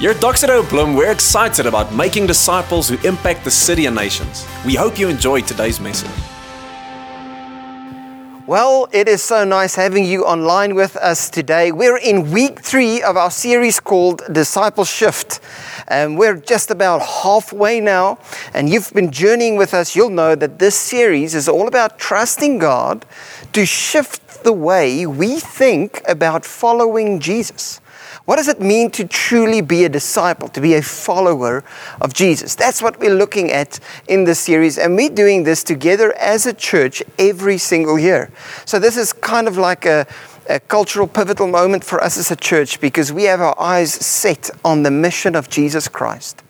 Here at Doxa Deo Bloem, we're excited about making disciples who impact the city and nations. We hope you enjoyed today's message. Well, it is so nice having you online with us today. We're in week 3 of our series called Disciple Shift. And we're just about halfway now. And you've been journeying with us. You'll know that this series is all about trusting God to shift the way we think about following Jesus. What does it mean to truly be a disciple, to be a follower of Jesus? That's what we're looking at in this series, and we're doing this together as a church every single year. So this is kind of like a cultural pivotal moment for us as a church, because we have our eyes set on the mission of Jesus Christ,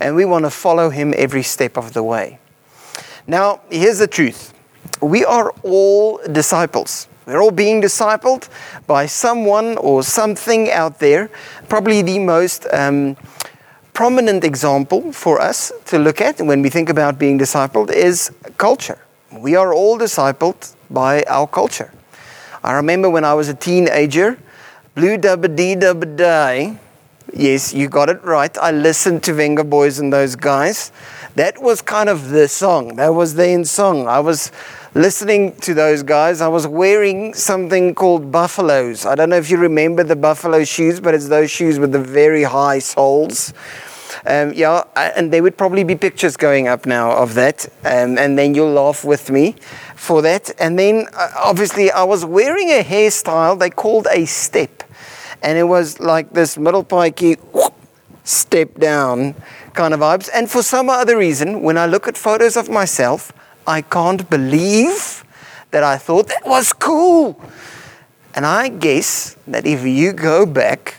and we want to follow him every step of the way. Now, here's the truth. We are all disciples. We're all being discipled by someone or something out there. Probably the most prominent example for us to look at when we think about being discipled is culture. We are all discipled by our culture. I remember when I was a teenager, blue dubba dee dubba day. Yes, you got it right. I listened to Venga Boys and those guys. That was kind of the song. That was the end song. I was listening to those guys. I was wearing something called buffaloes. I don't know if you remember the buffalo shoes, but it's those shoes with the very high soles. And there would probably be pictures going up now of that. And then you'll laugh with me for that. And then, obviously, I was wearing a hairstyle they called a step. And it was like this middle pikey step down kind of vibes. And for some other reason, when I look at photos of myself, I can't believe that I thought that was cool. And I guess that if you go back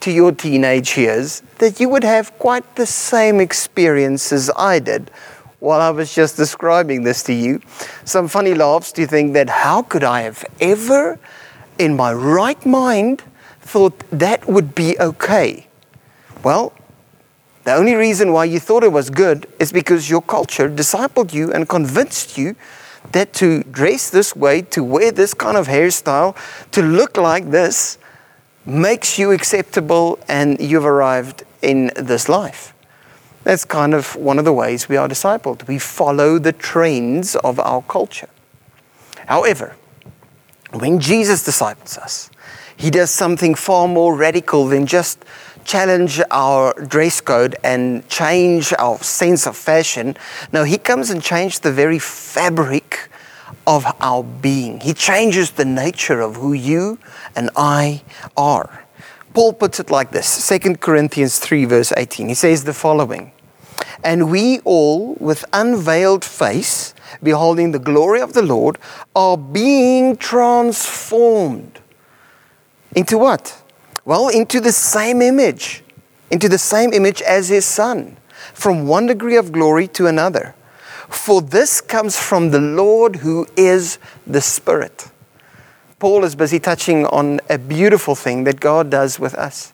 to your teenage years, that you would have quite the same experiences I did while I was just describing this to you. Some funny laughs to think that how could I have ever in my right mind thought that would be okay? Well, the only reason why you thought it was good is because your culture discipled you and convinced you that to dress this way, to wear this kind of hairstyle, to look like this, makes you acceptable and you've arrived in this life. That's kind of one of the ways we are discipled. We follow the trends of our culture. However, when Jesus disciples us, he does something far more radical than just challenge our dress code and change our sense of fashion. No, he comes and changes the very fabric of our being. He changes the nature of who you and I are. Paul puts it like this, 2 Corinthians 3 verse 18. He says the following, "And we all, with unveiled face, beholding the glory of the Lord, are being transformed." Into what? Well, into the same image as his Son, from one degree of glory to another. For this comes from the Lord who is the Spirit. Paul is busy touching on a beautiful thing that God does with us.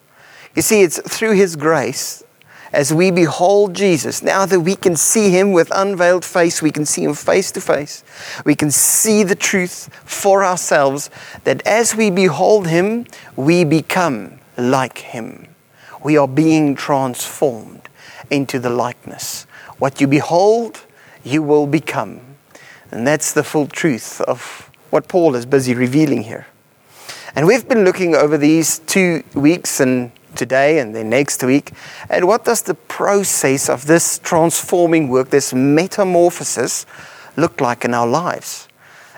You see, it's through his grace, as we behold Jesus, now that we can see him with unveiled face, we can see him face to face. We can see the truth for ourselves, that as we behold him, we become like him. We are being transformed into the likeness. What you behold, you will become. And that's the full truth of what Paul is busy revealing here. And we've been looking over these 2 weeks and today and then next week, and what does the process of this transforming work, this metamorphosis, look like in our lives?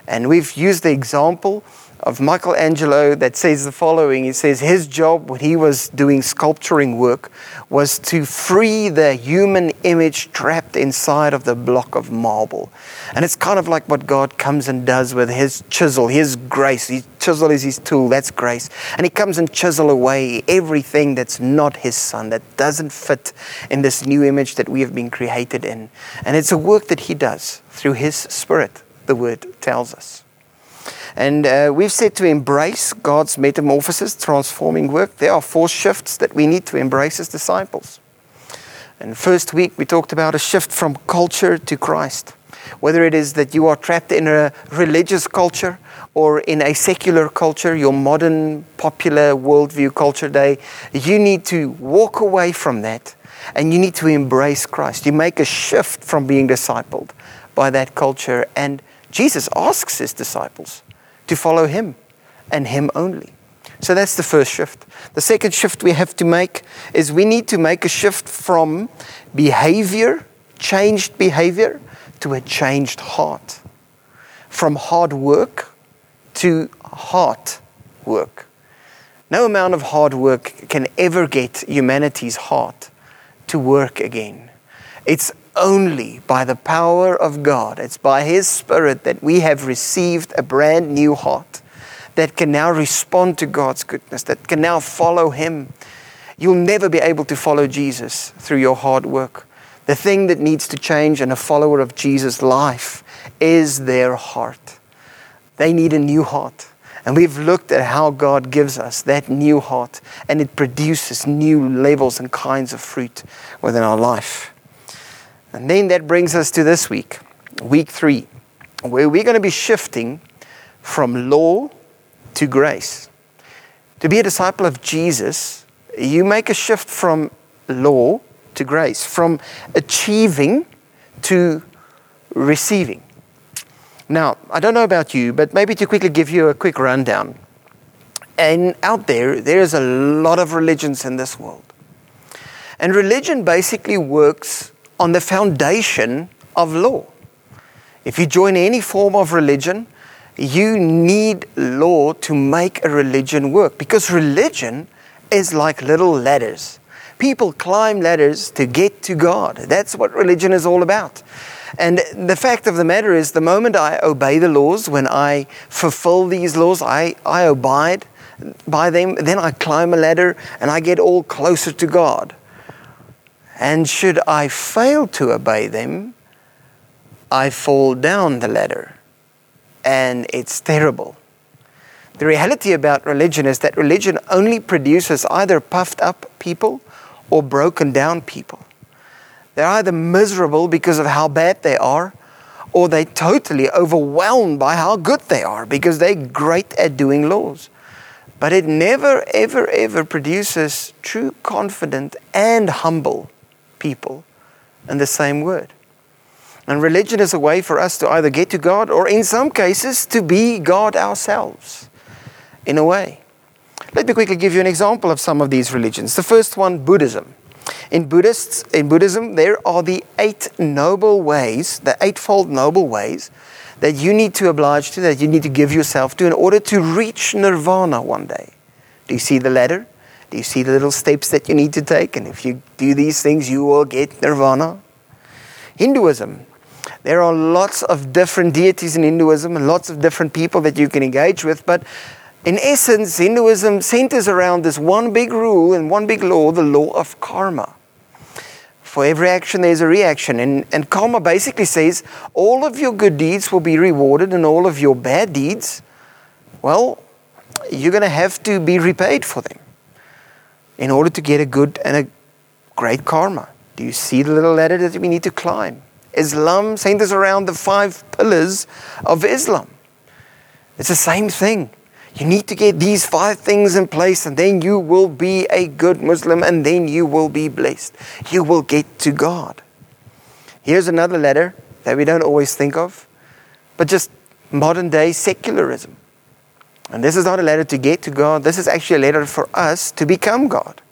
And we've used the example of Michelangelo that says the following. He says his job when he was doing sculpturing work was to free the human image trapped inside of the block of marble. And it's kind of like what God comes and does with his chisel, his grace. His chisel is his tool, that's grace. And he comes and chisel away everything that's not his Son, that doesn't fit in this new image that we have been created in. And it's a work that he does through his Spirit, the Word tells us. And we've said to embrace God's metamorphosis, transforming work. There are 4 shifts that we need to embrace as disciples. And first week we talked about a shift from culture to Christ. Whether it is that you are trapped in a religious culture or in a secular culture, your modern popular worldview culture day, you need to walk away from that and you need to embrace Christ. You make a shift from being discipled by that culture, and Jesus asks his disciples to follow him and him only. So that's the first shift. The second shift we have to make is we need to make a shift from behavior, changed behavior, to a changed heart. From hard work to heart work. No amount of hard work can ever get humanity's heart to work again. It's only by the power of God, it's by His Spirit that we have received a brand new heart that can now respond to God's goodness, that can now follow Him. You'll never be able to follow Jesus through your hard work. The thing that needs to change in a follower of Jesus' life is their heart. They need a new heart. And we've looked at how God gives us that new heart, and it produces new levels and kinds of fruit within our life. And then that brings us to this week, week 3, where we're going to be shifting from law to grace. To be a disciple of Jesus, you make a shift from law to grace, from achieving to receiving. Now, I don't know about you, but maybe to quickly give you a quick rundown. And out there, there is a lot of religions in this world. And religion basically works on the foundation of law. If you join any form of religion, you need law to make a religion work, because religion is like little ladders. People climb ladders to get to God. That's what religion is all about. And the fact of the matter is, the moment I obey the laws, when I fulfill these laws, I abide by them, then I climb a ladder and I get all closer to God. And should I fail to obey them, I fall down the ladder. And it's terrible. The reality about religion is that religion only produces either puffed up people or broken down people. They're either miserable because of how bad they are, or they're totally overwhelmed by how good they are because they're great at doing laws. But it never, ever, ever produces true, confident, and humble people in the same word. And religion is a way for us to either get to God, or in some cases, to be God ourselves, in a way. Let me quickly give you an example of some of these religions. The first one, Buddhism. In Buddhism, there are the 8 noble ways, the 8-fold noble ways, that you need to oblige to, that you need to give yourself to in order to reach nirvana one day. Do you see the ladder? Do you see the little steps that you need to take? And if you do these things, you will get nirvana. Hinduism. There are lots of different deities in Hinduism and lots of different people that you can engage with, but in essence, Hinduism centers around this one big rule and one big law, the law of karma. For every action, there's a reaction, and karma basically says all of your good deeds will be rewarded, and all of your bad deeds, well, you're going to have to be repaid for them in order to get a good and a great karma. Do you see the little ladder that we need to climb? Islam centers around the 5 pillars of Islam. It's the same thing. You need to get these 5 things in place, and then you will be a good Muslim, and then you will be blessed. You will get to God. Here's another ladder that we don't always think of, but just modern day secularism. And this is not a ladder to get to God. This is actually a ladder for us to become God.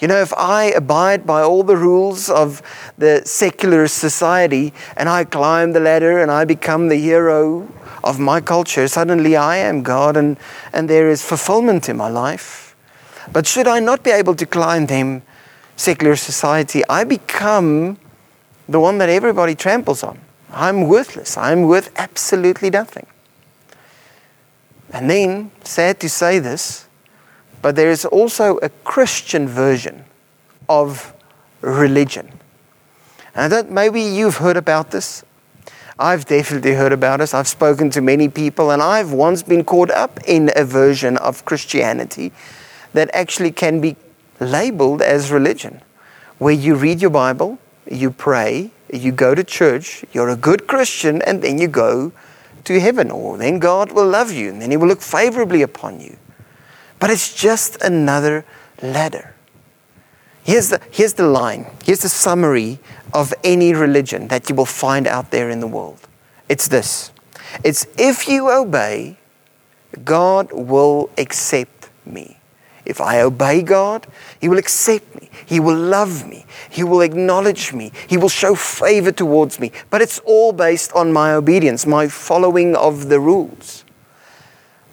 You know, if I abide by all the rules of the secular society and I climb the ladder and I become the hero of my culture, suddenly I am God, and there is fulfillment in my life. But should I not be able to climb them, secular society, I become the one that everybody tramples on. I'm worthless. I'm worth absolutely nothing. And then, sad to say this, but there is also a Christian version of religion. And maybe you've heard about this. I've definitely heard about this. I've spoken to many people, and I've once been caught up in a version of Christianity that actually can be labeled as religion, where you read your Bible, you pray, you go to church, you're a good Christian, and then you go to heaven, or then God will love you, and then he will look favorably upon you. But it's just another ladder. Here's the line. Here's the summary of any religion that you will find out there in the world. It's this. It's if you obey, God will accept me. If I obey God, he will accept me. He will love me. He will acknowledge me. He will show favor towards me. But it's all based on my obedience, my following of the rules.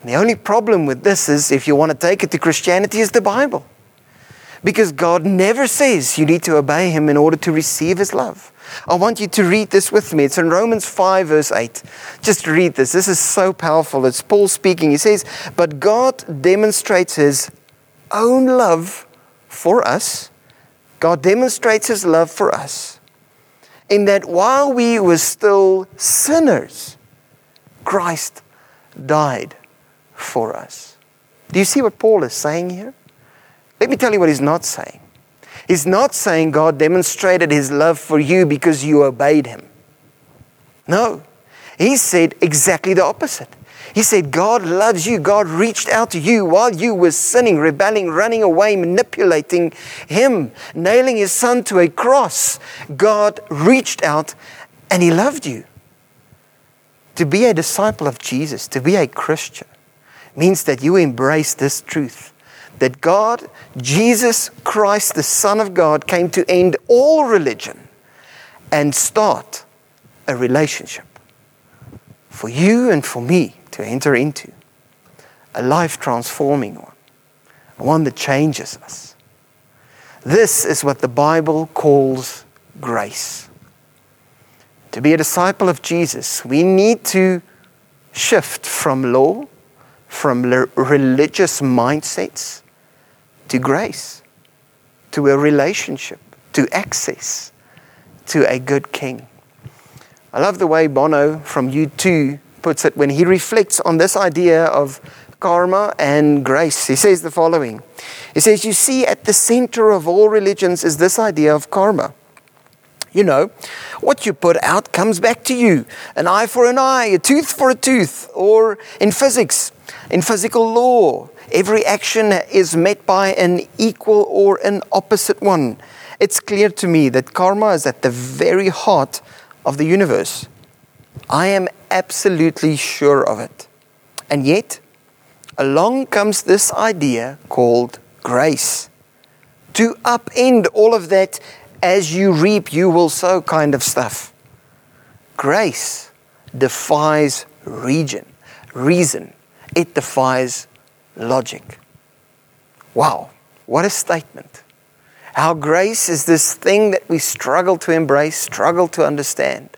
And the only problem with this is, if you want to take it to Christianity, is the Bible. Because God never says you need to obey him in order to receive his love. I want you to read this with me. It's in Romans 5 verse 8. Just read this. This is so powerful. It's Paul speaking. He says, but God demonstrates his own love for us. God demonstrates his love for us in that while we were still sinners, Christ died for us. Do you see what Paul is saying here? Let me tell you what he's not saying. He's not saying God demonstrated his love for you because you obeyed him. No. He said exactly the opposite. He said God loves you. God reached out to you while you were sinning, rebelling, running away, manipulating him, nailing his son to a cross. God reached out and he loved you. To be a disciple of Jesus, to be a Christian, means that you embrace this truth. That God, Jesus Christ, the Son of God, came to end all religion and start a relationship for you and for me to enter into. A life-transforming one. One that changes us. This is what the Bible calls grace. To be a disciple of Jesus, we need to shift from law, from religious mindsets, to grace, to a relationship, to access, to a good king. I love the way Bono from U2 puts it when he reflects on this idea of karma and grace. He says the following. He says, you see, at the center of all religions is this idea of karma. You know, what you put out comes back to you. An eye for an eye, a tooth for a tooth. Or in physics, in physical law, every action is met by an equal or an opposite one. It's clear to me that karma is at the very heart of the universe. I am absolutely sure of it. And yet, along comes this idea called grace. To upend all of that, as you reap, you will sow kind of stuff. Grace defies reason. It defies logic. Wow, what a statement. How grace is this thing that we struggle to embrace, struggle to understand.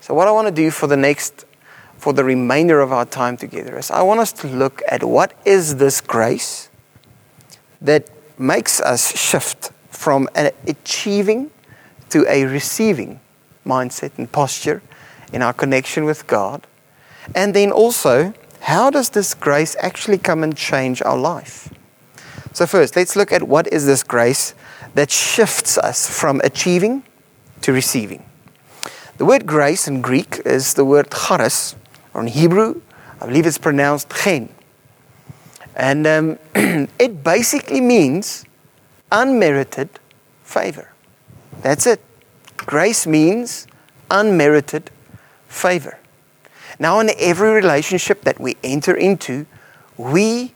So what I want to do for the remainder of our time together is I want us to look at what is this grace that makes us shift from an achieving to a receiving mindset and posture in our connection with God. And then also, how does this grace actually come and change our life? So first, let's look at what is this grace that shifts us from achieving to receiving. The word grace in Greek is the word charis, or in Hebrew, I believe it's pronounced chen. And it basically means unmerited favor. That's it. Grace means unmerited favor. Now, in every relationship that we enter into, we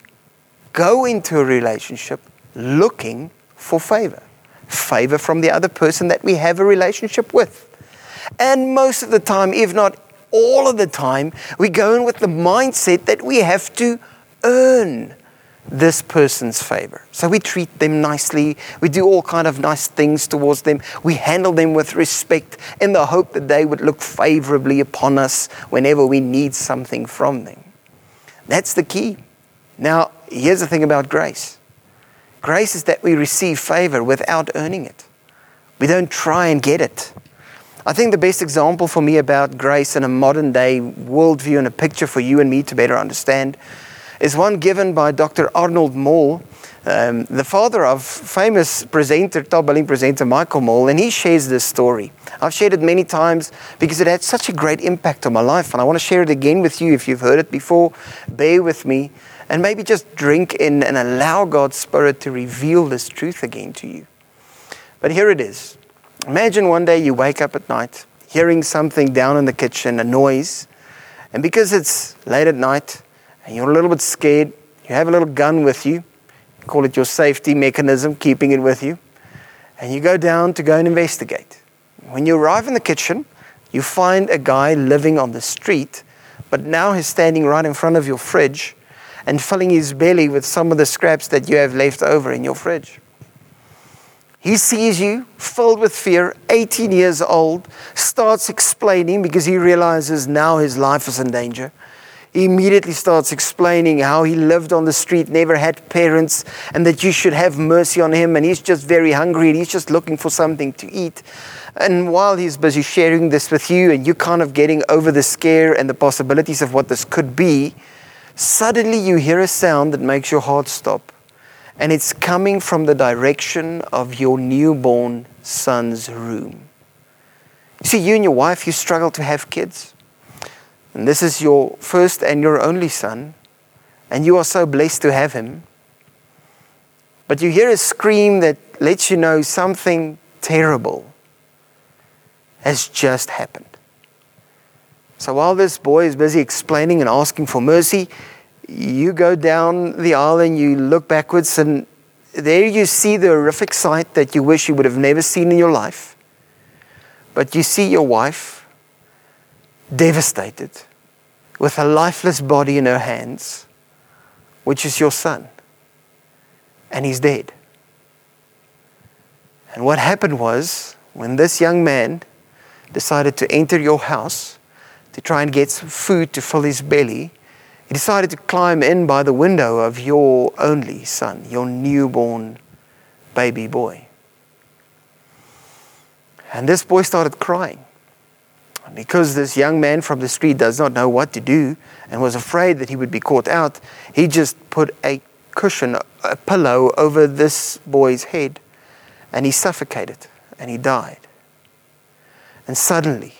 go into a relationship looking for favor. Favor from the other person that we have a relationship with. And most of the time, if not all of the time, we go in with the mindset that we have to earn this person's favor. So we treat them nicely. We do all kind of nice things towards them. We handle them with respect in the hope that they would look favorably upon us whenever we need something from them. That's the key. Now, here's the thing about grace. Grace is that we receive favor without earning it. We don't try and get it. I think the best example for me about grace in a modern day worldview and a picture for you and me to better understand is one given by Dr. Arnold Moll, The father of famous presenter, top billing presenter, Michael Moll, and he shares this story. I've shared it many times because it had such a great impact on my life, and I want to share it again with you. If you've heard it before, bear with me, and maybe just drink in and allow God's Spirit to reveal this truth again to you. But here it is. Imagine one day you wake up at night, hearing something down in the kitchen, a noise, and because it's late at night, and you're a little bit scared, you have a little gun with you, call it your safety mechanism, keeping it with you, and you go down to go and investigate. When you arrive in the kitchen, you find a guy living on the street, but now he's standing right in front of your fridge and filling his belly with some of the scraps that you have left over in your fridge. He sees you, filled with fear, 18 years old, starts explaining because he realizes now his life is in danger. He immediately starts explaining how he lived on the street, never had parents, and that you should have mercy on him, and he's just very hungry, and he's just looking for something to eat. And while he's busy sharing this with you, and you're kind of getting over the scare and the possibilities of what this could be, suddenly you hear a sound that makes your heart stop, and it's coming from the direction of your newborn son's room. See, you and your wife, you struggle to have kids. And this is your first and your only son, and you are so blessed to have him. But you hear a scream that lets you know something terrible has just happened. So while this boy is busy explaining and asking for mercy, you go down the aisle and you look backwards, and there you see the horrific sight that you wish you would have never seen in your life. But you see your wife, devastated, with a lifeless body in her hands, which is your son, and he's dead. And what happened was, when this young man decided to enter your house to try and get some food to fill his belly, he decided to climb in by the window of your only son, your newborn baby boy. And this boy started crying. Because this young man from the street does not know what to do and was afraid that he would be caught out, he just put a cushion, a pillow over this boy's head, and he suffocated and he died. And suddenly,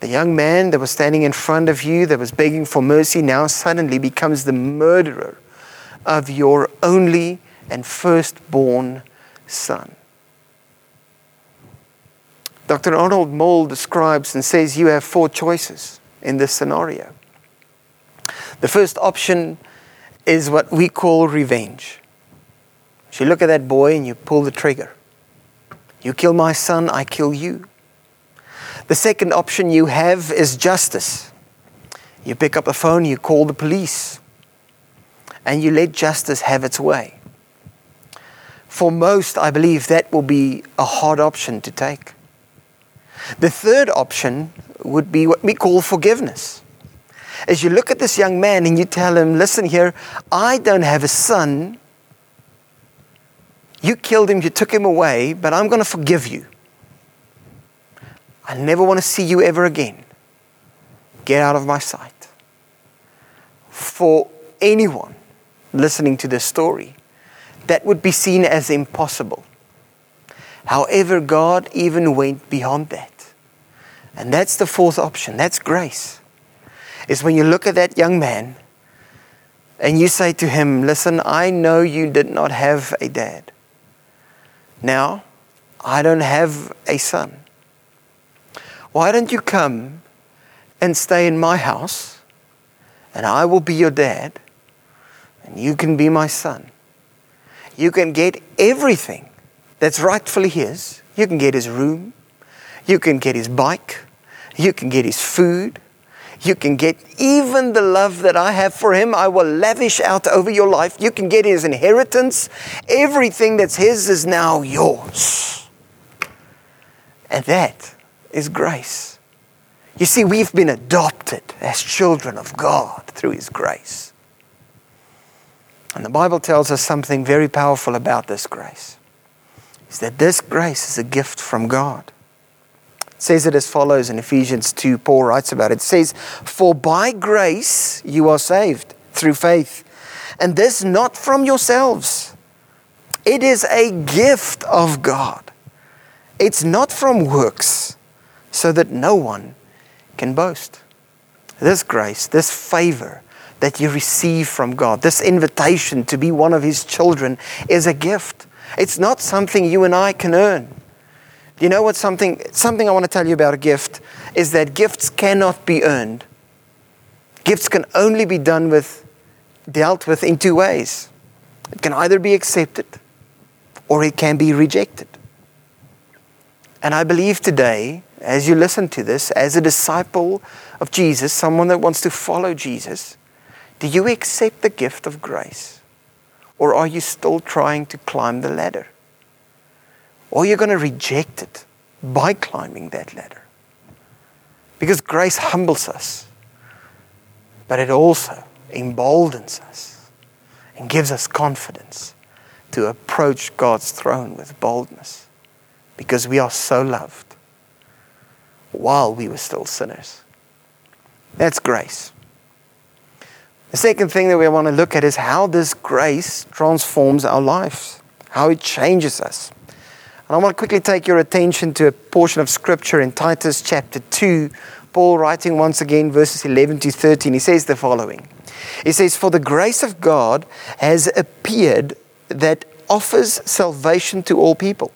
the young man that was standing in front of you, that was begging for mercy, now suddenly becomes the murderer of your only and firstborn son. Dr. Arnold Moll describes and says you have four choices in this scenario. The first option is what we call revenge. So you look at that boy and you pull the trigger. You kill my son, I kill you. The second option you have is justice. You pick up the phone, you call the police, and you let justice have its way. For most, I believe that will be a hard option to take. The third option would be what we call forgiveness. As you look at this young man and you tell him, listen here, I don't have a son. You killed him, you took him away, but I'm going to forgive you. I never want to see you ever again. Get out of my sight. For anyone listening to this story, that would be seen as impossible. However, God even went beyond that. And that's the fourth option. That's grace. It's when you look at that young man and you say to him, listen, I know you did not have a dad. Now, I don't have a son. Why don't you come and stay in my house, and I will be your dad, and you can be my son. You can get everything that's rightfully his. You can get his room, you can get his bike, you can get his food, you can get even the love that I have for him, I will lavish out over your life. You can get his inheritance. Everything that's his is now yours. And that is grace. You see, we've been adopted as children of God through his grace. And the Bible tells us something very powerful about this grace. Is that this grace is a gift from God. It says it as follows in Ephesians 2, Paul writes about it. It says, for by grace you are saved through faith, and this not from yourselves. It is a gift of God. It's not from works, so that no one can boast. This grace, this favor that you receive from God, this invitation to be one of His children is a gift. It's not something you and I can earn. You know what? Something I want to tell you about a gift is that gifts cannot be earned. Gifts can only be dealt with in two ways. It can either be accepted or it can be rejected. And I believe today, as you listen to this, as a disciple of Jesus, someone that wants to follow Jesus, do you accept the gift of grace? Or are you still trying to climb the ladder? Or you're going to reject it by climbing that ladder. Because grace humbles us, but it also emboldens us and gives us confidence to approach God's throne with boldness, because we are so loved while we were still sinners. That's grace. The second thing that we want to look at is how this grace transforms our lives, how it changes us. And I want to quickly take your attention to a portion of Scripture in Titus chapter 2. Paul, writing once again, verses 11 to 13, he says the following. He says, "For the grace of God has appeared that offers salvation to all people."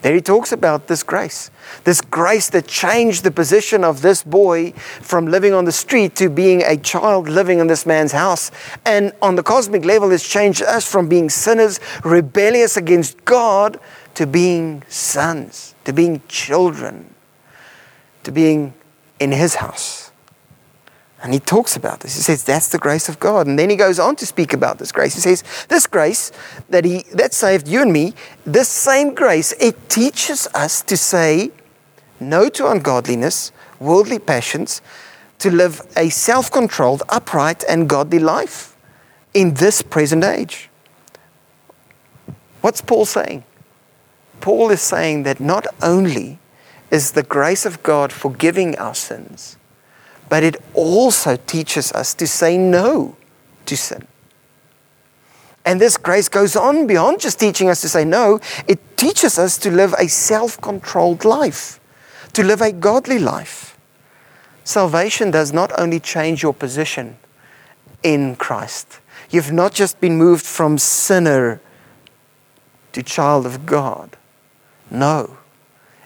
There he talks about this grace that changed the position of this boy from living on the street to being a child living in this man's house. And on the cosmic level, it's changed us from being sinners, rebellious against God, to being sons, to being children, to being in His house. And he talks about this. He says, that's the grace of God. And then he goes on to speak about this grace. He says, this grace that saved you and me, this same grace, it teaches us to say no to ungodliness, worldly passions, to live a self-controlled, upright, and godly life in this present age. What's Paul saying? Paul is saying that not only is the grace of God forgiving our sins, but it also teaches us to say no to sin. And this grace goes on beyond just teaching us to say no. It teaches us to live a self-controlled life, to live a godly life. Salvation does not only change your position in Christ. You've not just been moved from sinner to child of God. No,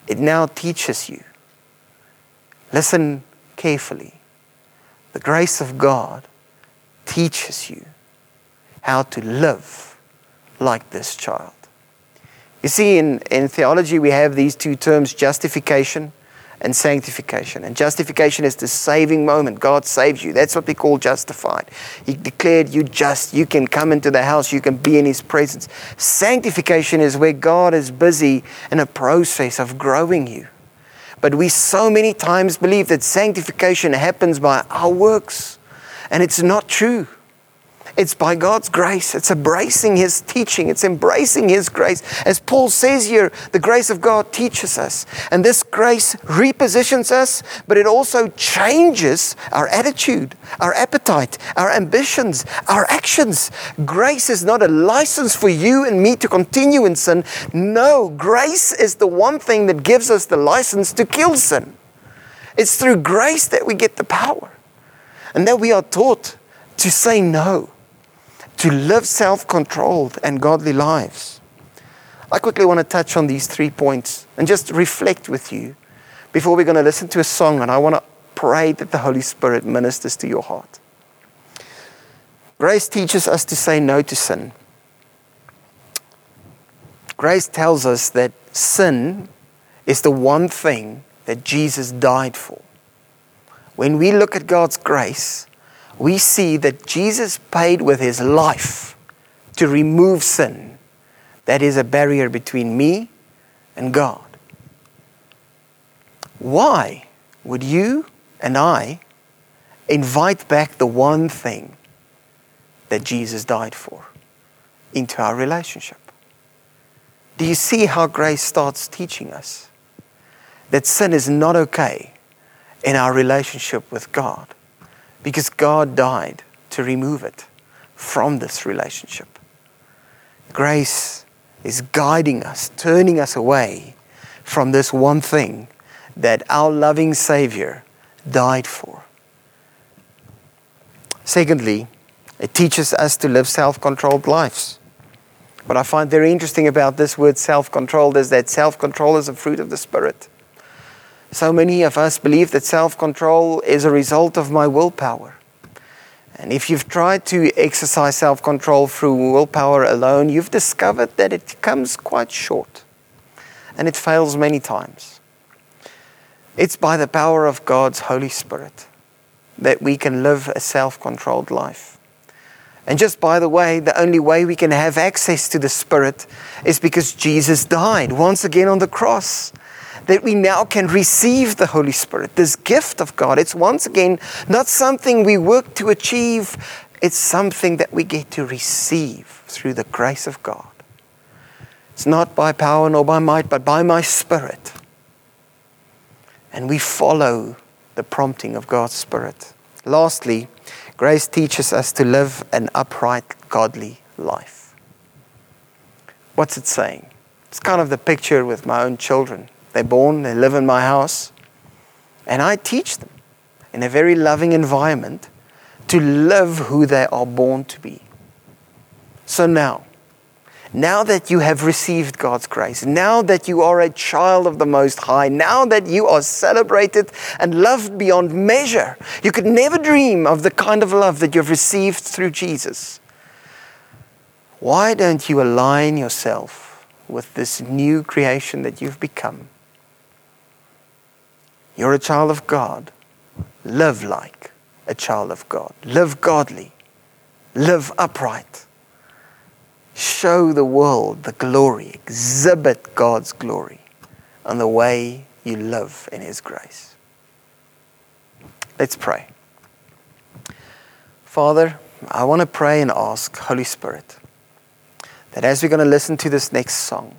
it now teaches you. Listen carefully. The grace of God teaches you how to live like this child. You see, in theology we have these two terms, justification and sanctification. And justification is the saving moment. God saves you. That's what we call justified. He declared you just. You can come into the house. You can be in His presence. Sanctification is where God is busy in a process of growing you. But we so many times believe that sanctification happens by our works. And it's not true. It's by God's grace. It's embracing His teaching. It's embracing His grace. As Paul says here, the grace of God teaches us. And this grace repositions us, but it also changes our attitude, our appetite, our ambitions, our actions. Grace is not a license for you and me to continue in sin. No, grace is the one thing that gives us the license to kill sin. It's through grace that we get the power. And that we are taught to say no, to live self-controlled and godly lives. I quickly want to touch on these 3 points and just reflect with you before we're going to listen to a song, and I want to pray that the Holy Spirit ministers to your heart. Grace teaches us to say no to sin. Grace tells us that sin is the one thing that Jesus died for. When we look at God's grace, we see that Jesus paid with His life to remove sin. That is a barrier between me and God. Why would you and I invite back the one thing that Jesus died for into our relationship? Do you see how grace starts teaching us that sin is not okay in our relationship with God? Because God died to remove it from this relationship. Grace is guiding us, turning us away from this one thing that our loving Savior died for. Secondly, it teaches us to live self-controlled lives. What I find very interesting about this word self-controlled is that self-control is a fruit of the Spirit. So many of us believe that self-control is a result of my willpower. And if you've tried to exercise self-control through willpower alone, you've discovered that it comes quite short. And it fails many times. It's by the power of God's Holy Spirit that we can live a self-controlled life. And just by the way, the only way we can have access to the Spirit is because Jesus died once again on the cross, that we now can receive the Holy Spirit, this gift of God. It's once again not something we work to achieve. It's something that we get to receive through the grace of God. It's not by power nor by might, but by my Spirit. And we follow the prompting of God's Spirit. Lastly, grace teaches us to live an upright, godly life. What's it saying? It's kind of the picture with my own children. They're born, they live in my house, and I teach them in a very loving environment to live who they are born to be. So now that you have received God's grace, now that you are a child of the Most High, now that you are celebrated and loved beyond measure, you could never dream of the kind of love that you've received through Jesus. Why don't you align yourself with this new creation that you've become? You're a child of God. Live like a child of God. Live godly. Live upright. Show the world the glory. Exhibit God's glory on the way you live in His grace. Let's pray. Father, I want to pray and ask, Holy Spirit, that as we're going to listen to this next song,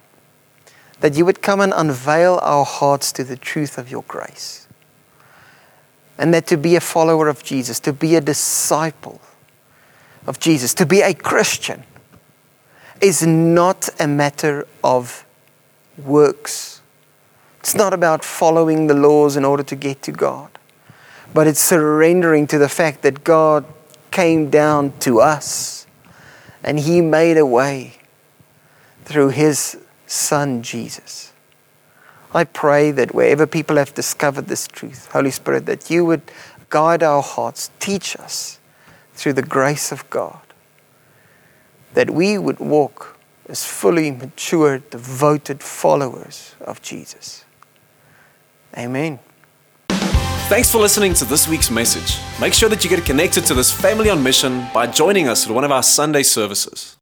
that you would come and unveil our hearts to the truth of your grace. And that to be a follower of Jesus, to be a disciple of Jesus, to be a Christian, is not a matter of works. It's not about following the laws in order to get to God. But it's surrendering to the fact that God came down to us and He made a way through His Son, Jesus. I pray that wherever people have discovered this truth, Holy Spirit, that you would guide our hearts, teach us through the grace of God, that we would walk as fully mature, devoted followers of Jesus. Amen. Thanks for listening to this week's message. Make sure that you get connected to this family on mission by joining us at one of our Sunday services.